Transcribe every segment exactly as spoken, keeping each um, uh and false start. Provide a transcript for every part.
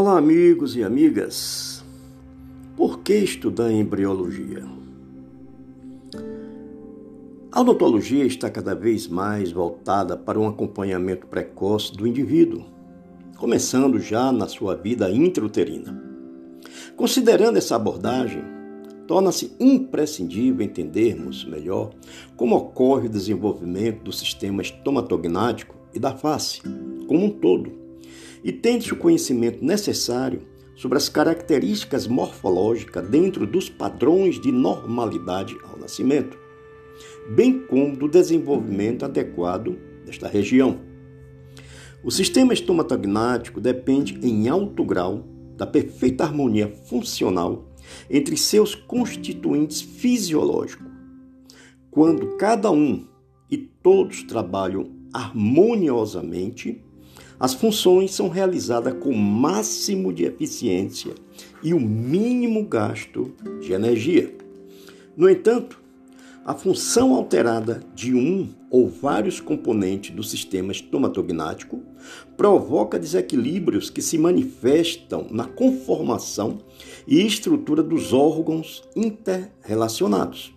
Olá, amigos e amigas. Por que estudar embriologia? A odontologia está cada vez mais voltada para um acompanhamento precoce do indivíduo, começando já na sua vida intrauterina. Considerando essa abordagem, torna-se imprescindível entendermos melhor como ocorre o desenvolvimento do sistema estomatognático e da face, como um todo, e tende o conhecimento necessário sobre as características morfológicas dentro dos padrões de normalidade ao nascimento, bem como do desenvolvimento adequado desta região. O sistema estomatognático depende em alto grau da perfeita harmonia funcional entre seus constituintes fisiológicos. Quando cada um e todos trabalham harmoniosamente, as funções são realizadas com o máximo de eficiência e o mínimo gasto de energia. No entanto, a função alterada de um ou vários componentes do sistema estomatognático provoca desequilíbrios que se manifestam na conformação e estrutura dos órgãos interrelacionados.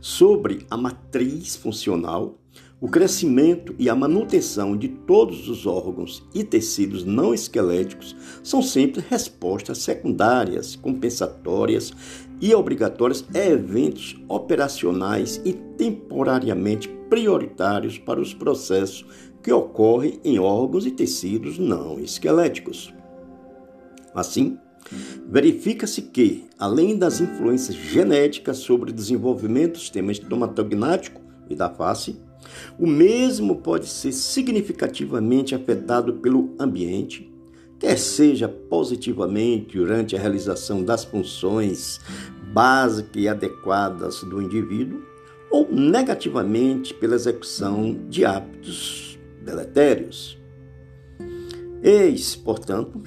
Sobre a matriz funcional, o crescimento e a manutenção de todos os órgãos e tecidos não esqueléticos são sempre respostas secundárias, compensatórias e obrigatórias a eventos operacionais e temporariamente prioritários para os processos que ocorrem em órgãos e tecidos não esqueléticos. Assim, verifica-se que, além das influências genéticas sobre o desenvolvimento do sistema estomatognático e da face, o mesmo pode ser significativamente afetado pelo ambiente, quer seja positivamente durante a realização das funções básicas e adequadas do indivíduo, ou negativamente pela execução de hábitos deletérios. Eis, portanto,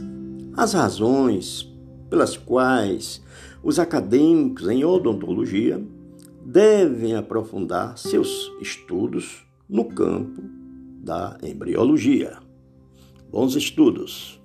as razões pelas quais os acadêmicos em odontologia devem aprofundar seus estudos no campo da embriologia. Bons estudos!